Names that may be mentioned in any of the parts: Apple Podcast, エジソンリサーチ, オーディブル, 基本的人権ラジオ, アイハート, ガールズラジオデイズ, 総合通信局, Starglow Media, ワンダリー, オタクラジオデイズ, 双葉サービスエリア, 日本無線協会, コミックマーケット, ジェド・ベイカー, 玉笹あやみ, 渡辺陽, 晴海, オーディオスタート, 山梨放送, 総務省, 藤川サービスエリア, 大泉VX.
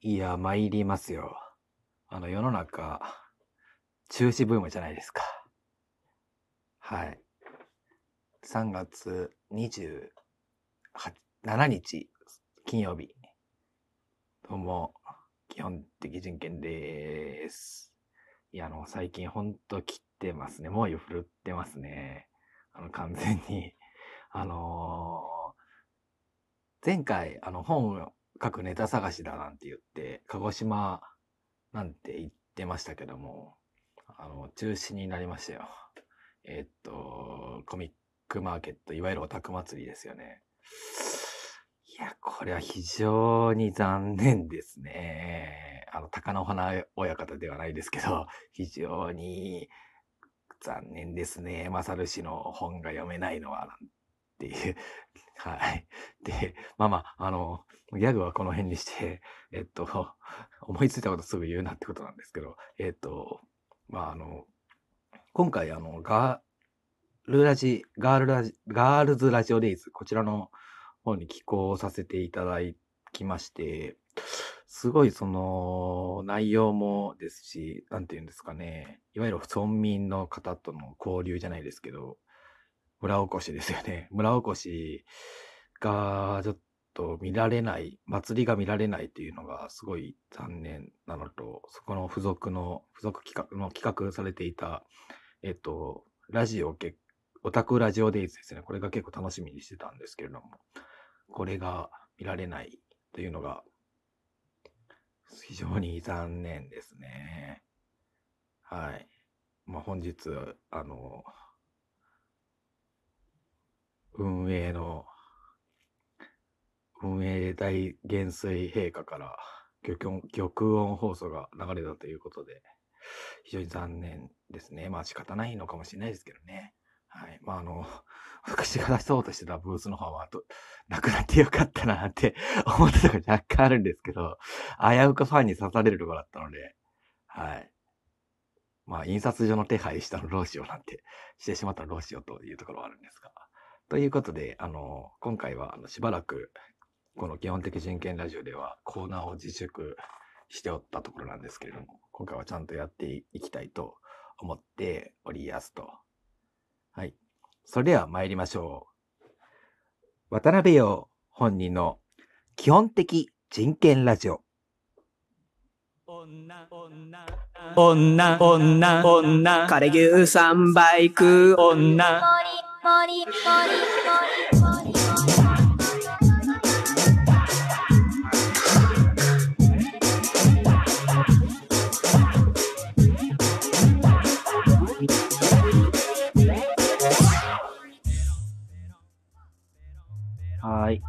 いや、参りますよ。世の中、中止ブームじゃないですか。はい。3月27日、金曜日。どうも、基本的人権でーす。いや、最近ほんと切ってますね。猛威を振るってますね。完全に。前回、本を書くネタ探しだなんて言って、鹿児島なんて言ってましたけども、中止になりましたよ。コミックマーケット、いわゆるオタク祭りですよね。いや、これは非常に残念ですね。鷹の花親方ではないですけど、非常に残念ですね。マサル氏の本が読めないのは、なんていう。はい。で、まあまあ、ギャグはこの辺にして、思いついたことすぐ言うなってことなんですけど、まあ今回ガールズラジオデイズ、こちらの方に寄稿させていただきまして、すごい内容もですし、なんていうんですかね、いわゆる村民の方との交流じゃないですけど、村おこしですよね。村おこしがちょっと見られない、祭りが見られないっていうのがすごい残念なのと、そこの付属企画の企画されていた、オタクラジオデイズですね。これが結構楽しみにしてたんですけれども、これが見られないというのが非常に残念ですね。はい。まあ、本日、運営大元帥陛下から玉音放送が流れたということで、非常に残念ですね。まあ仕方ないのかもしれないですけどね。はい。まあ私が出そうとしてたブースの方は、なくなってよかったなって思ったところ若干あるんですけど、危うくファンに刺されるところだったので、はい。まあ印刷所の手配したらどうしようなんてしてしまったらどうしようというところはあるんですが。ということで、今回は、しばらく、この基本的人権ラジオではコーナーを自粛しておったところなんですけれども、今回はちゃんとやっていきたいと思っておりやすと。はい。それでは参りましょう。渡辺陽本人の基本的人権ラジオ。女、枯れ牛3倍食う女。はい。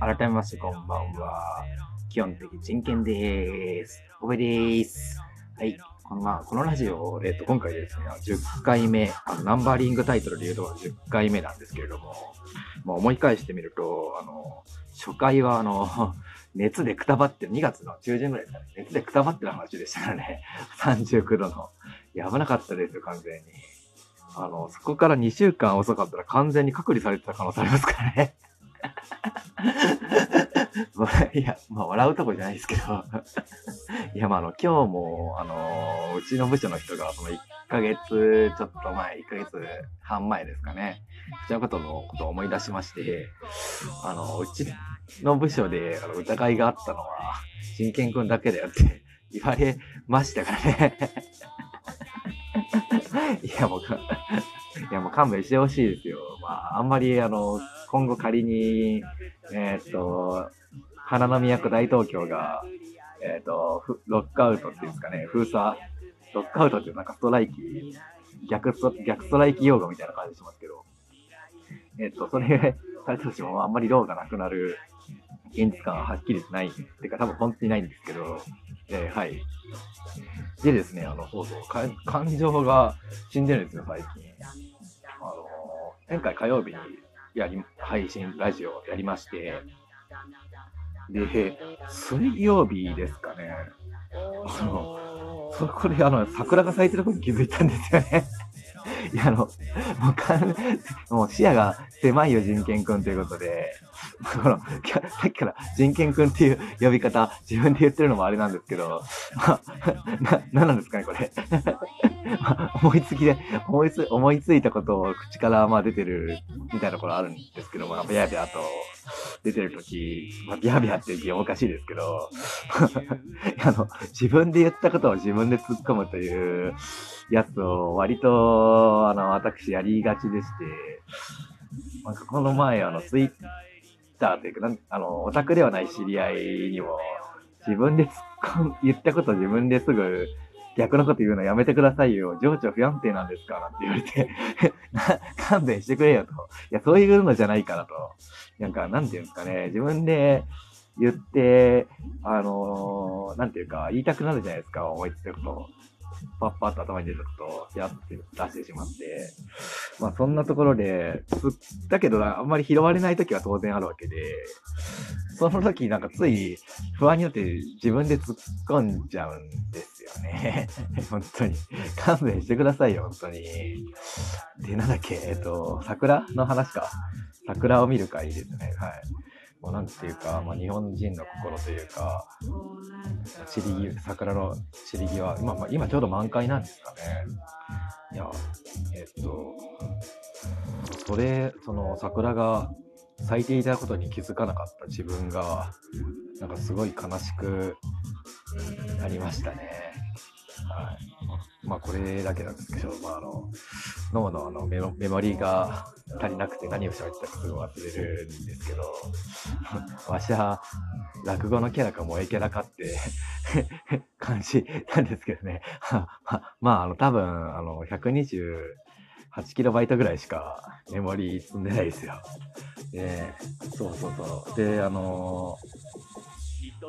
改めまして、こんばんは。基本的人権でーす。おべでーす。はい。このラジオ、今回ですね、10回目、ナンバリングタイトルで言うと10回目なんですけれども、まあ、思い返してみると、初回は熱でくたばって、2月の中旬ぐらいですかね、熱でくたばっての話でしたからね、39度の。危なかったですよ、完全に。そこから2週間遅かったら完全に隔離されてた可能性ありますからね。いや、まあ、笑うとこじゃないですけど。いや、まあ、今日も、うちの部署の人が、1ヶ月ちょっと前、1ヶ月半前ですかね。うちのことを思い出しまして、うちの部署で疑いがあったのは、真剣君だけだよって言われましたからね。いや、もう勘弁してほしいですよ。まあ、あんまり、今後仮に、花の都大東京が、ロックアウトっていうんですかね、封鎖、ロックアウトっていうなんかストライキ、逆ストライキ用語みたいな感じしますけど、それされたとしてもあんまり量がなくなる現実感ははっきりない、ってか多分本当にないんですけど、はい。でですね、そうそう、感情が死んでるんですよ、最近。前回火曜日に配信、ラジオをやりまして、で、水曜日ですかね。そこで桜が咲いてることに気づいたんですよね。いやもう視野が狭いよ、人権くんということで、このさっきから人権くんっていう呼び方自分で言ってるのもあれなんですけど、何なんですかねこれ思いついたことを口から出てるみたいなところあるんですけども、ビャビャと出てるとき、ビャビャっておかしいですけど自分で言ったことを自分で突っ込むというやつを割と私やりがちでして、なんかこの前ツイッターというかオタクではない知り合いにも自分で言ったことを自分ですぐ逆のこと言うのやめてくださいよ。情緒不安定なんですかなんて言われて勘弁してくれよと。いや、そういうのじゃないからと。なんていうんですかね。自分で言って、なんていうか、言いたくなるじゃないですか。思いついたことを。パッパッと頭に出たことをやって出してしまって。まあ、そんなところで、だけど、あんまり拾われないときは当然あるわけで、その時つい不安になって自分で突っ込んじゃうんですよね。本当に。勘弁してくださいよ、本当に。で、なんだっけ、桜の話か。桜を見る会ですね。はい。もうなんていうか、日本人の心というか、桜の散り際、今ちょうど満開なんですかね。いや、その桜が咲いていたことに気づかなかった自分が、すごい悲しくなりましたね。はい。まあ、これだけなんですけど、脳のメモリーが足りなくて何を喋ったかすぐ忘れるんですけど、わしは落語のキャラか萌えキャラかって感じなんですけどね。多分128キロバイトぐらいしかメモリー積んでないですよ。そうそうそう。で、ロ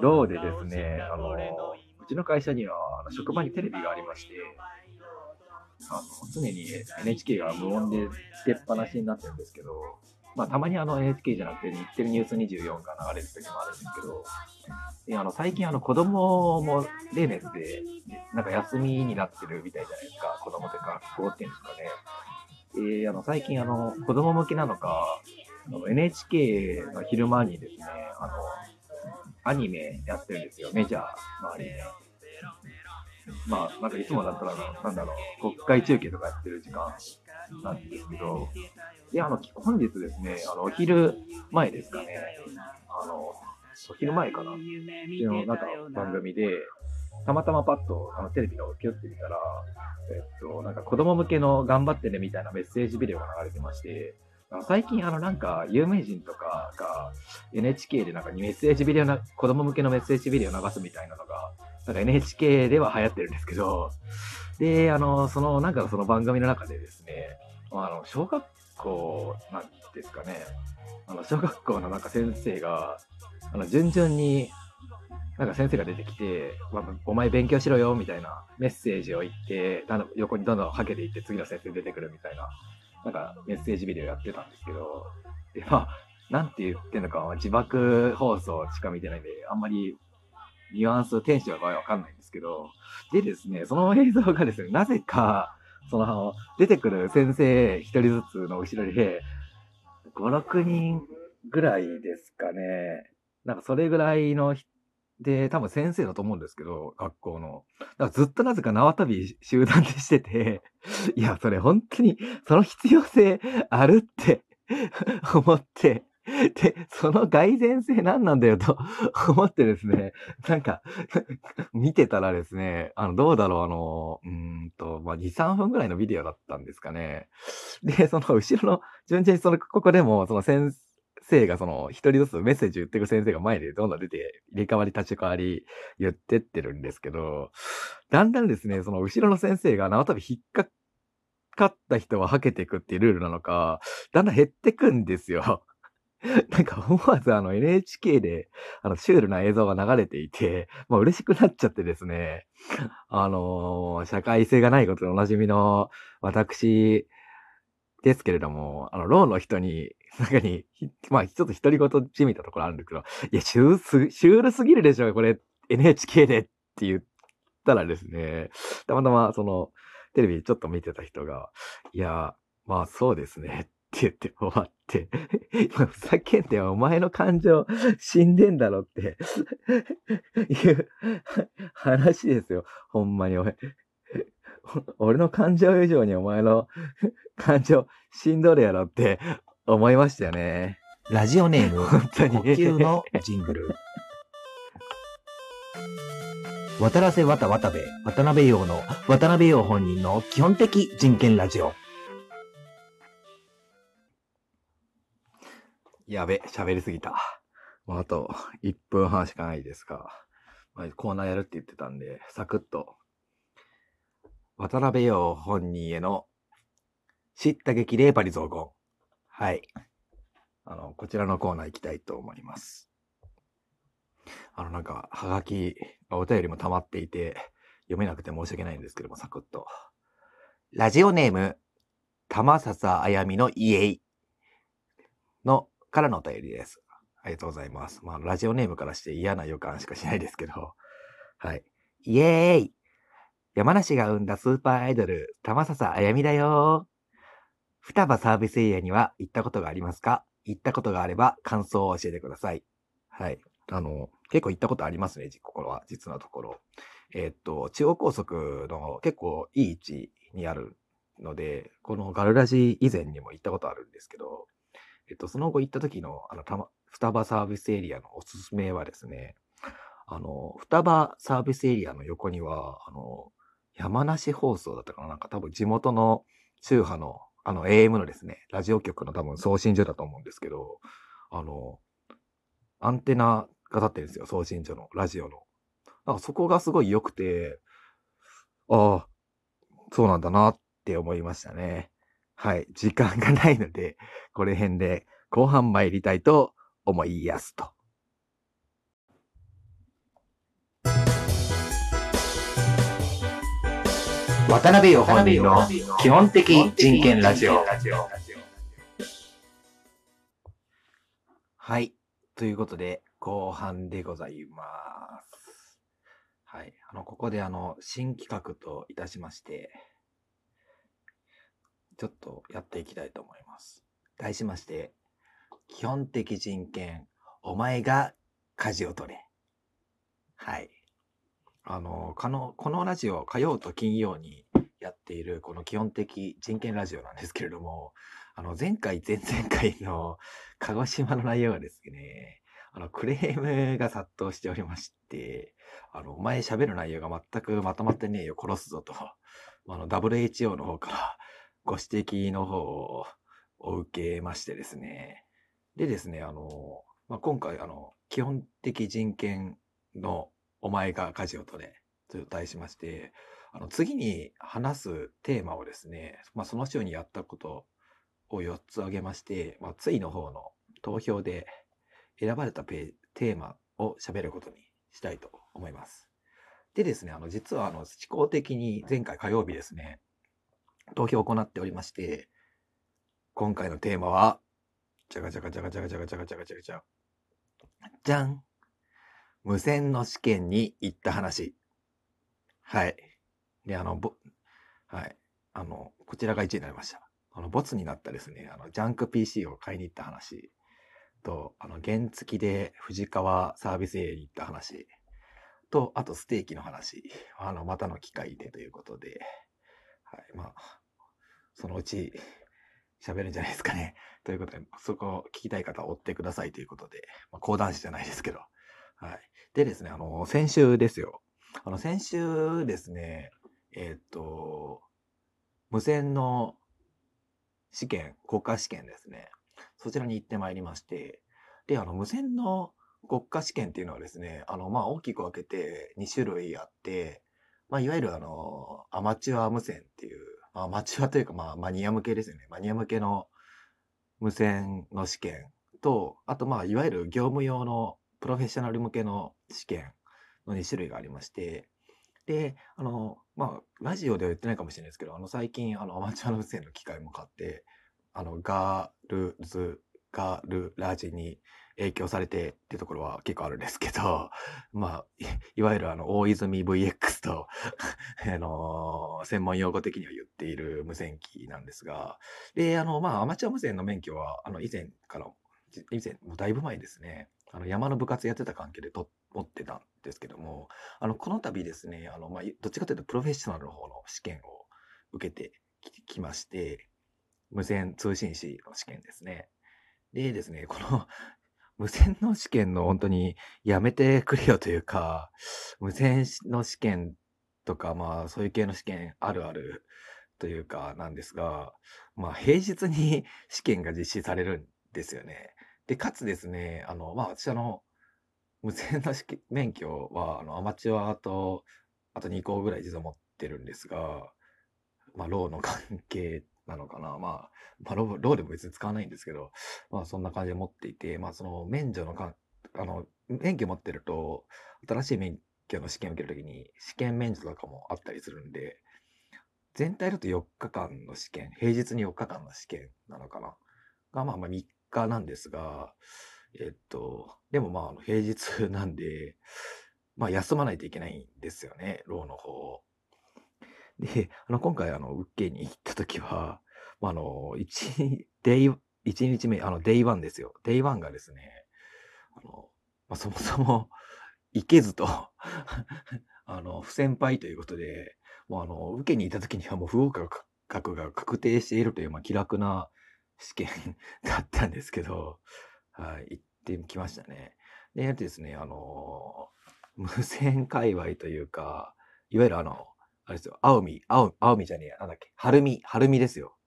ーでですね、うちの会社には職場にテレビがありまして、常に NHK が無音でつけっぱなしになってるんですけど、たまにNHK じゃなくて日テレニュース24が流れる時もあるんですけど、で最近子供も例年で休みになってるみたいじゃないですか。子供とか学校っていうんですかね。最近子供向けなのか NHK の昼間にですね、アニメやってるんですよ。メジャーのアニメ。いつもだったら国会中継とかやってる時間なんですけど、で、本日ですね、お昼前ですかね、お昼前かな、うちの番組で、たまたまパッとテレビをピュッて見たら、子供向けの頑張ってねみたいなメッセージビデオが流れてまして、最近有名人とかが NHK でメッセージビデオ子供向けのメッセージビデオ流すみたいなのが、NHK では流行ってるんですけど、で、その番組の中でですね、小学校なんですかね、小学校の先生が、順々に先生が出てきて、お前勉強しろよみたいなメッセージを言って、横にどんどんはけていって、次の先生出てくるみたいな、メッセージビデオやってたんですけど、で、なんて言ってんのか、自爆放送しか見てないんで、あんまり、ニュアンス、テンションがわかんないんですけど、でですね、その映像がですね、なぜか、出てくる先生一人ずつの後ろで、5、6人ぐらいですかね。それぐらいの、で、多分先生だと思うんですけど、学校の。ずっとなぜか縄跳び集団でしてて、いや、それ本当に、その必要性あるって思って、で、その蓋然性何なんだよと思ってですね、見てたらですね、どうだろう、2、3分ぐらいのビデオだったんですかね。で、その後ろの、順々にここでも、先生が一人ずつメッセージ言ってくる先生が前でどんどん出て、入れ替わり立ち替わり言ってってるんですけど、だんだんですね、後ろの先生が縄跳び引っかかった人ははけていくっていうルールなのか、だんだん減ってくんですよ。思わずNHK でシュールな映像が流れていて、嬉しくなっちゃってですね、社会性がないことでおなじみの私ですけれども、ローの人に、ちょっと独り言じみたところあるんですけど、いや、シュールすぎるでしょ、これ、NHK でって言ったらですね、たまたまテレビちょっと見てた人が、いや、まあそうですねって言って終わってふざけんなよ、お前の感情死んでんだろっていう話ですよ。ほんまに俺の感情以上にお前の感情死んどるやろって思いましたよね。ラジオネーム呼吸のジングル渡らせ渡渡部渡辺陽の渡辺陽本人の基本的人権ラジオ。やべ、喋りすぎた。もうあと1分半しかないですが、まあ、コーナーやるって言ってたんでサクッと渡辺陽本人への知った激励パリ増言、はい、こちらのコーナー行きたいと思います。なんかはがきお便りも溜まっていて読めなくて申し訳ないんですけども、サクッとラジオネーム玉笹あやみのイエイのからのお便りです。ありがとうございます。まあラジオネームからして嫌な予感しかしないですけど、はい、イエーイ、山梨が生んだスーパーアイドル玉笹あやみだよ。双葉サービスエリアには行ったことがありますか？行ったことがあれば感想を教えてください。はい、結構行ったことありますね、これは実のところ。中央高速の結構いい位置にあるので、このガルラジ以前にも行ったことあるんですけど、その後行った時の双葉サービスエリアのおすすめはですね、双葉サービスエリアの横には、山梨放送だったかな、なんか多分地元の中波の、AM のですね、ラジオ局の多分送信所だと思うんですけど、アンテナが立ってるんですよ、送信所のラジオの。なんかそこがすごい良くて、ああ、そうなんだなって思いましたね。はい、時間がないので、これ辺で後半参りたいと思いやすと。渡辺陽本人の基本的人権ラジオ。はい。ということで、後半でございます。はい。ここで、新企画といたしまして、ちょっとやっていきたいと思います。題しまして、基本的人権、お前が舵を取れ。はい。このラジオ、火曜と金曜にやっている、この基本的人権ラジオなんですけれども、前々回の鹿児島の内容がですね、クレームが殺到しておりまして、お前喋る内容が全くまとまってねえよ、殺すぞと、WHO の方からご指摘の方をお受けましてですね。でですね、今回、基本的人権のお前が舵を取れと題しまして、次に話すテーマをですね、まあ、その週にやったことを4つ挙げまして、まあ、ついの方の投票で選ばれたテーマを喋ることにしたいと思います。でですね、実は思考的に前回火曜日ですね、投票を行っておりまして、今回のテーマは、じゃがじゃがじゃがじゃがじゃがじゃがじゃがじゃがじゃがじゃん、無線の試験に行った話。はい。で、はい。こちらが1位になりました。ボツになったですね、ジャンク PC を買いに行った話と、原付で藤川サービスエリアに行った話と、あとステーキの話。またの機会でということで、はい、まあ、そのうち喋るんじゃないですかね。ということで、そこを聞きたい方は追ってくださいということで、まあ、講談師じゃないですけど。はい。でですね、先週ですよ。先週ですね、無線の試験、国家試験ですね。そちらに行ってまいりまして、で、無線の国家試験っていうのはですね、まあ、大きく分けて2種類あって、まあ、いわゆるアマチュア無線っていう、まあ、アマチュアというか、まあ、マニア向けですよね。マニア向けの無線の試験と、あと、まあ、いわゆる業務用のプロフェッショナル向けの試験の2種類がありまして、で、まあ、ラジオでは言ってないかもしれないですけど、最近、アマチュア無線の機械も買って、ガルラジに影響されてっていうところは結構あるんですけど、まあ、いわゆる大泉 VX と専門用語的には言っている無線機なんですが、で、まあ、アマチュア無線の免許は、以前、もうだいぶ前ですね、山の部活やってた関係で持ってたんですけども、この度ですね、まあ、どっちかというとプロフェッショナルの方の試験を受けてきまして、無線通信士の試験ですね。でですね、この無線の試験の本当にやめてくれよというか、無線の試験とか、まあそういう系の試験あるあるというかなんですが、まあ平日に試験が実施されるんですよね。で、かつですね、まあ私無線の免許はアマチュアとあと2校ぐらい実は持ってるんですが、まあローの関係なのかな、まあ、ローでも別に使わないんですけど、まあ、そんな感じで持っていて、まあ、その免除のか免許持ってると、新しい免許の試験を受けるときに、試験免除とかもあったりするんで、全体だと4日間の試験、平日に4日間の試験なのかな、が、まあ、3日なんですが、でもまあ、平日なんで、まあ、休まないといけないんですよね、ローの方を。で、今回、受けに行ったときは、1日目、デイ1ですよ。デイ1がですね、まあ、そもそも行けずと、不先輩ということで、もう受けに行ったときにはもう不合格が確定しているという、まあ、気楽な試験だったんですけど、はい、行ってきましたね。で、ですね、無線界隈というか、いわゆるあれですよ、青海じゃねえ、なんだっけ、晴海ですよ。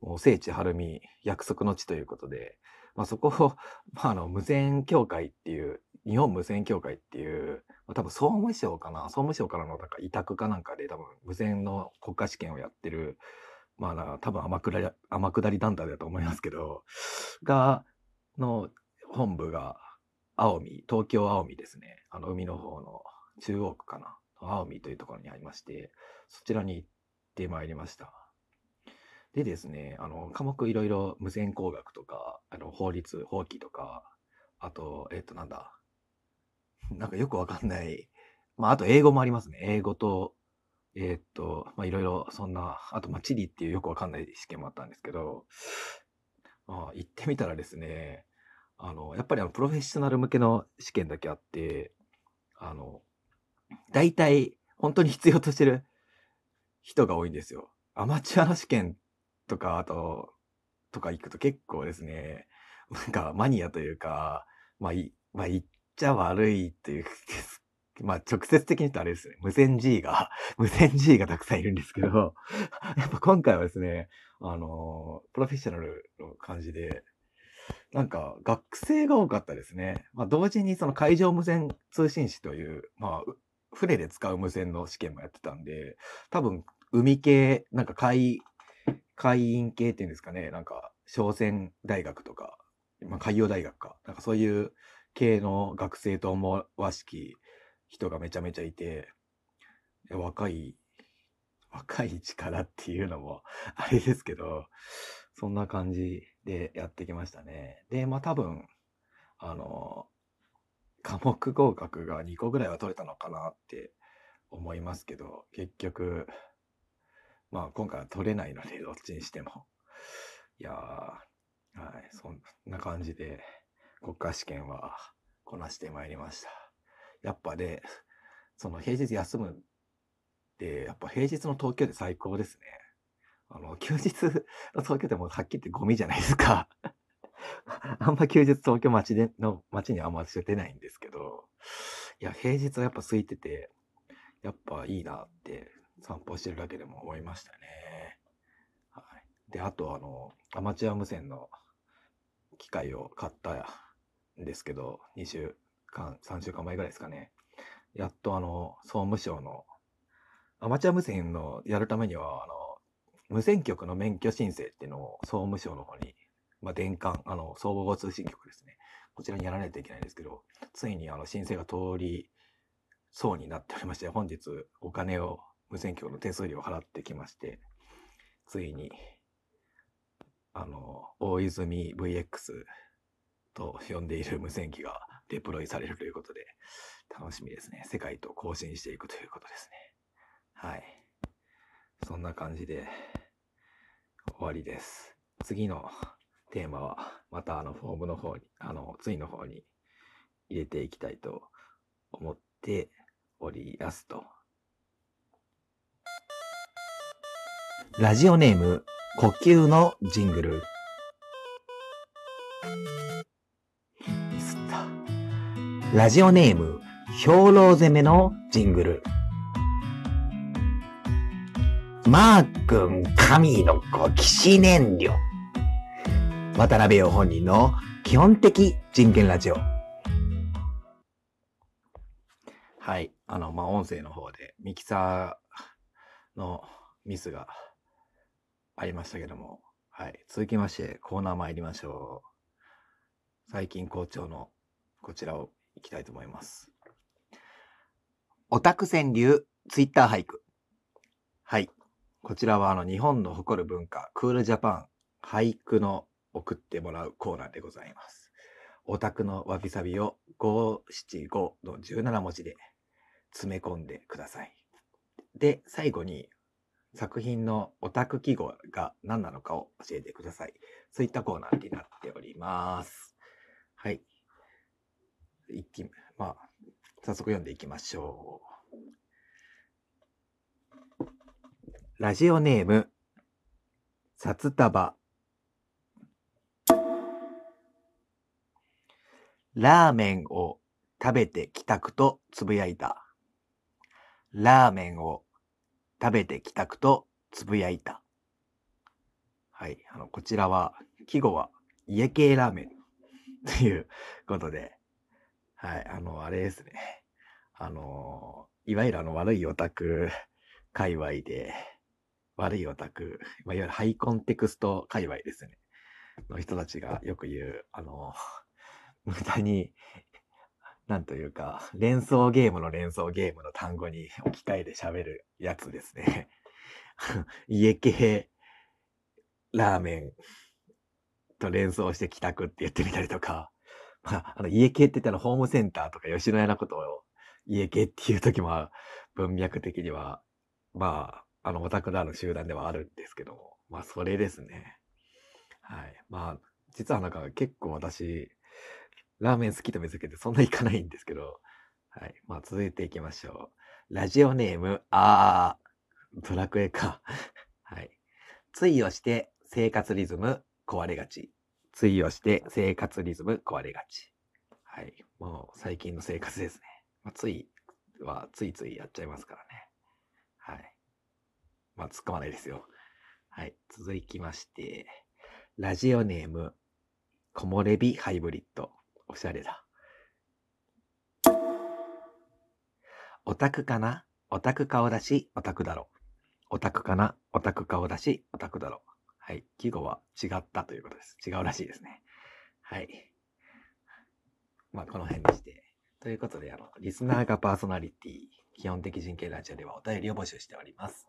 もう聖地晴海、約束の地ということで、まあそこを、まあ無線協会っていう、日本無線協会っていう、まあ、多分総務省からのなんか委託かなんかで、多分無線の国家試験をやってる、まあ多分天下り団体だと思いますけど、の本部が、東京青海ですね。海の方の中央区かな。青海というところにありまして、そちらに行ってまいりました。でですね、科目いろいろ無線工学とか、法規とか、あと、なんかよくわかんない、まあ、あと英語もありますね。英語と、まあ、いろいろそんな、あと、まあ、地理っていうよくわかんない試験もあったんですけど、まあ、行ってみたらですね、やっぱりプロフェッショナル向けの試験だけあって、大体、本当に必要としてる人が多いんですよ。アマチュアの試験とか、行くと結構ですね、なんかマニアというか、まあ、言っちゃ悪いという、まあ、直接的に言うとあれですね、無線 G がたくさんいるんですけど、やっぱ今回はですね、プロフェッショナルの感じで、なんか学生が多かったですね。まあ、同時にその海上無線通信士という、まあ、船で使う無線の試験もやってたんで、多分、海系、なんか海員系っていうんですかね、なんか、商船大学とか、まあ、海洋大学か、なんかそういう系の学生と思わしき人がめちゃめちゃいて、若い力っていうのも、あれですけど、そんな感じでやってきましたね。で、まあ多分、科目合格が2個ぐらいは取れたのかなって思いますけど、結局、まあ今回は取れないので、どっちにしても。いやー、はい、そんな感じで国家試験はこなしてまいりました。やっぱで、その平日休むって、やっぱ平日の東京で最高ですね。休日の東京ってもうはっきり言ってゴミじゃないですか。あんま休日東京街にあんま出てないんですけど、いや、平日はやっぱ空いてて、やっぱいいなって散歩してるだけでも思いましたね。はい。で、あとアマチュア無線の機械を買ったんですけど、3週間前ぐらいですかね。やっと総務省の、アマチュア無線のやるためには、無線局の免許申請っていうのを総務省の方に、まあ、総合通信局ですね。こちらにやらないといけないんですけど、ついに申請が通りそうになっておりまして、本日お金を、無線局の手数料を払ってきまして、ついに、大泉 VX と呼んでいる無線機がデプロイされるということで、楽しみですね。世界と交信していくということですね。はい。そんな感じで終わりです。次のテーマは、またフォームの方に、ツイの方に入れていきたいと思っておりますと。ラジオネーム、呼吸のジングル。ミスった。ラジオネーム、兵糧攻めのジングル。マー君、神の子、騎士燃料。渡辺陽本人の基本的人権ラジオ。はい。音声の方で、ミキサーのミスがありましたけども、はい。続きまして、コーナー参りましょう。最近好調のこちらをいきたいと思います。オタク川柳、ツイッター俳句。はい。こちらは日本の誇る文化、クールジャパン、俳句の送ってもらうコーナーでございます。オタクのわびさびを575の17文字で詰め込んでください。で、最後に作品のオタク記号が何なのかを教えてください。そういったコーナーになっております。はい。早速読んでいきましょう。ラジオネーム、札束。ラーメンを食べて帰宅とつぶやいた。ラーメンを食べて帰宅とつぶやいた。はい。こちらは、季語は家系ラーメンということで、はい。あれですね。いわゆる悪いオタク界隈で、悪いオタク、いわゆるハイコンテクスト界隈ですね。の人たちがよく言う、無駄に、なんというか、連想ゲームの単語に置き換えて喋るやつですね。家系ラーメンと連想して帰宅って言ってみたりとか、家系って言ったらホームセンターとか吉野家のことを家系っていう時も文脈的には、オタクの集団ではあるんですけども、それですね。はい。実は結構私、ラーメン好きと見せかけてそんなにいかないんですけど、はい。続いていきましょう。ラジオネーム、ドラクエか。はい。対をして生活リズム壊れがち。対をして生活リズム壊れがち。はい。もう最近の生活ですね。対はついついやっちゃいますからね。はい。突っ込まないですよ。はい。続きまして、ラジオネーム、木漏れ日ハイブリッド。おしゃれだ。オタクかな？オタク顔だし、オタクだろ。オタクかな？オタク顔だし、オタクだろ。はい。季語は違ったということです。違うらしいですね。はい。この辺にして。ということで、リスナーがパーソナリティ、基本的人権ラジオではお便りを募集しております。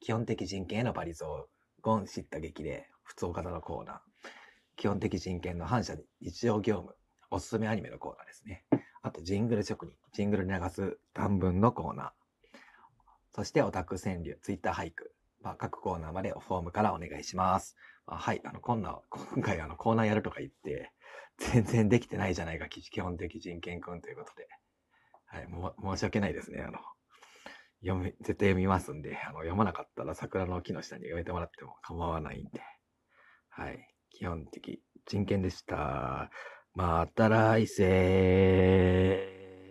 基本的人権への罵詈雑言、叱咤激励、普通型のコーナー、基本的人権の反射、日常業務、おすすめアニメのコーナーですね。あと、ジングル職人、ジングルに流す短文のコーナー、そしてオタク川柳、ツイッター俳句、各コーナーまでフォームからお願いします。はい、今回コーナーやるとか言って、全然できてないじゃないか、基本的人権君ということで。はい、申し訳ないですね。絶対読みますんで、読まなかったら桜の木の下に植えてもらっても構わないんで。はい。基本的人権でした。また来世。